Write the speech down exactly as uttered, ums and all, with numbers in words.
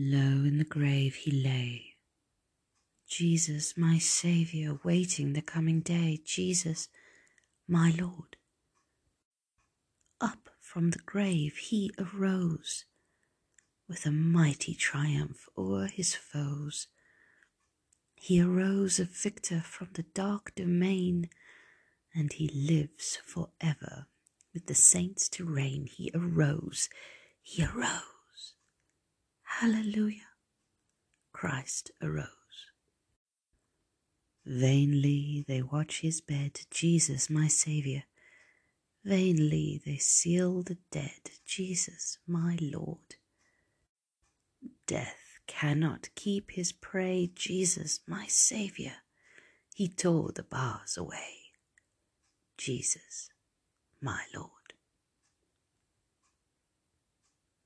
Low in the grave he lay. Jesus, my Saviour, waiting the coming day. Jesus, my Lord. Up from the grave he arose with a mighty triumph o'er his foes. He arose a victor from the dark domain, and he lives forever with the saints to reign. He arose, he arose. Hallelujah, Christ arose. Vainly they watch his bed, Jesus, my Saviour. Vainly they seal the dead, Jesus, my Lord. Death cannot keep his prey, Jesus, my Saviour. He tore the bars away, Jesus, my Lord.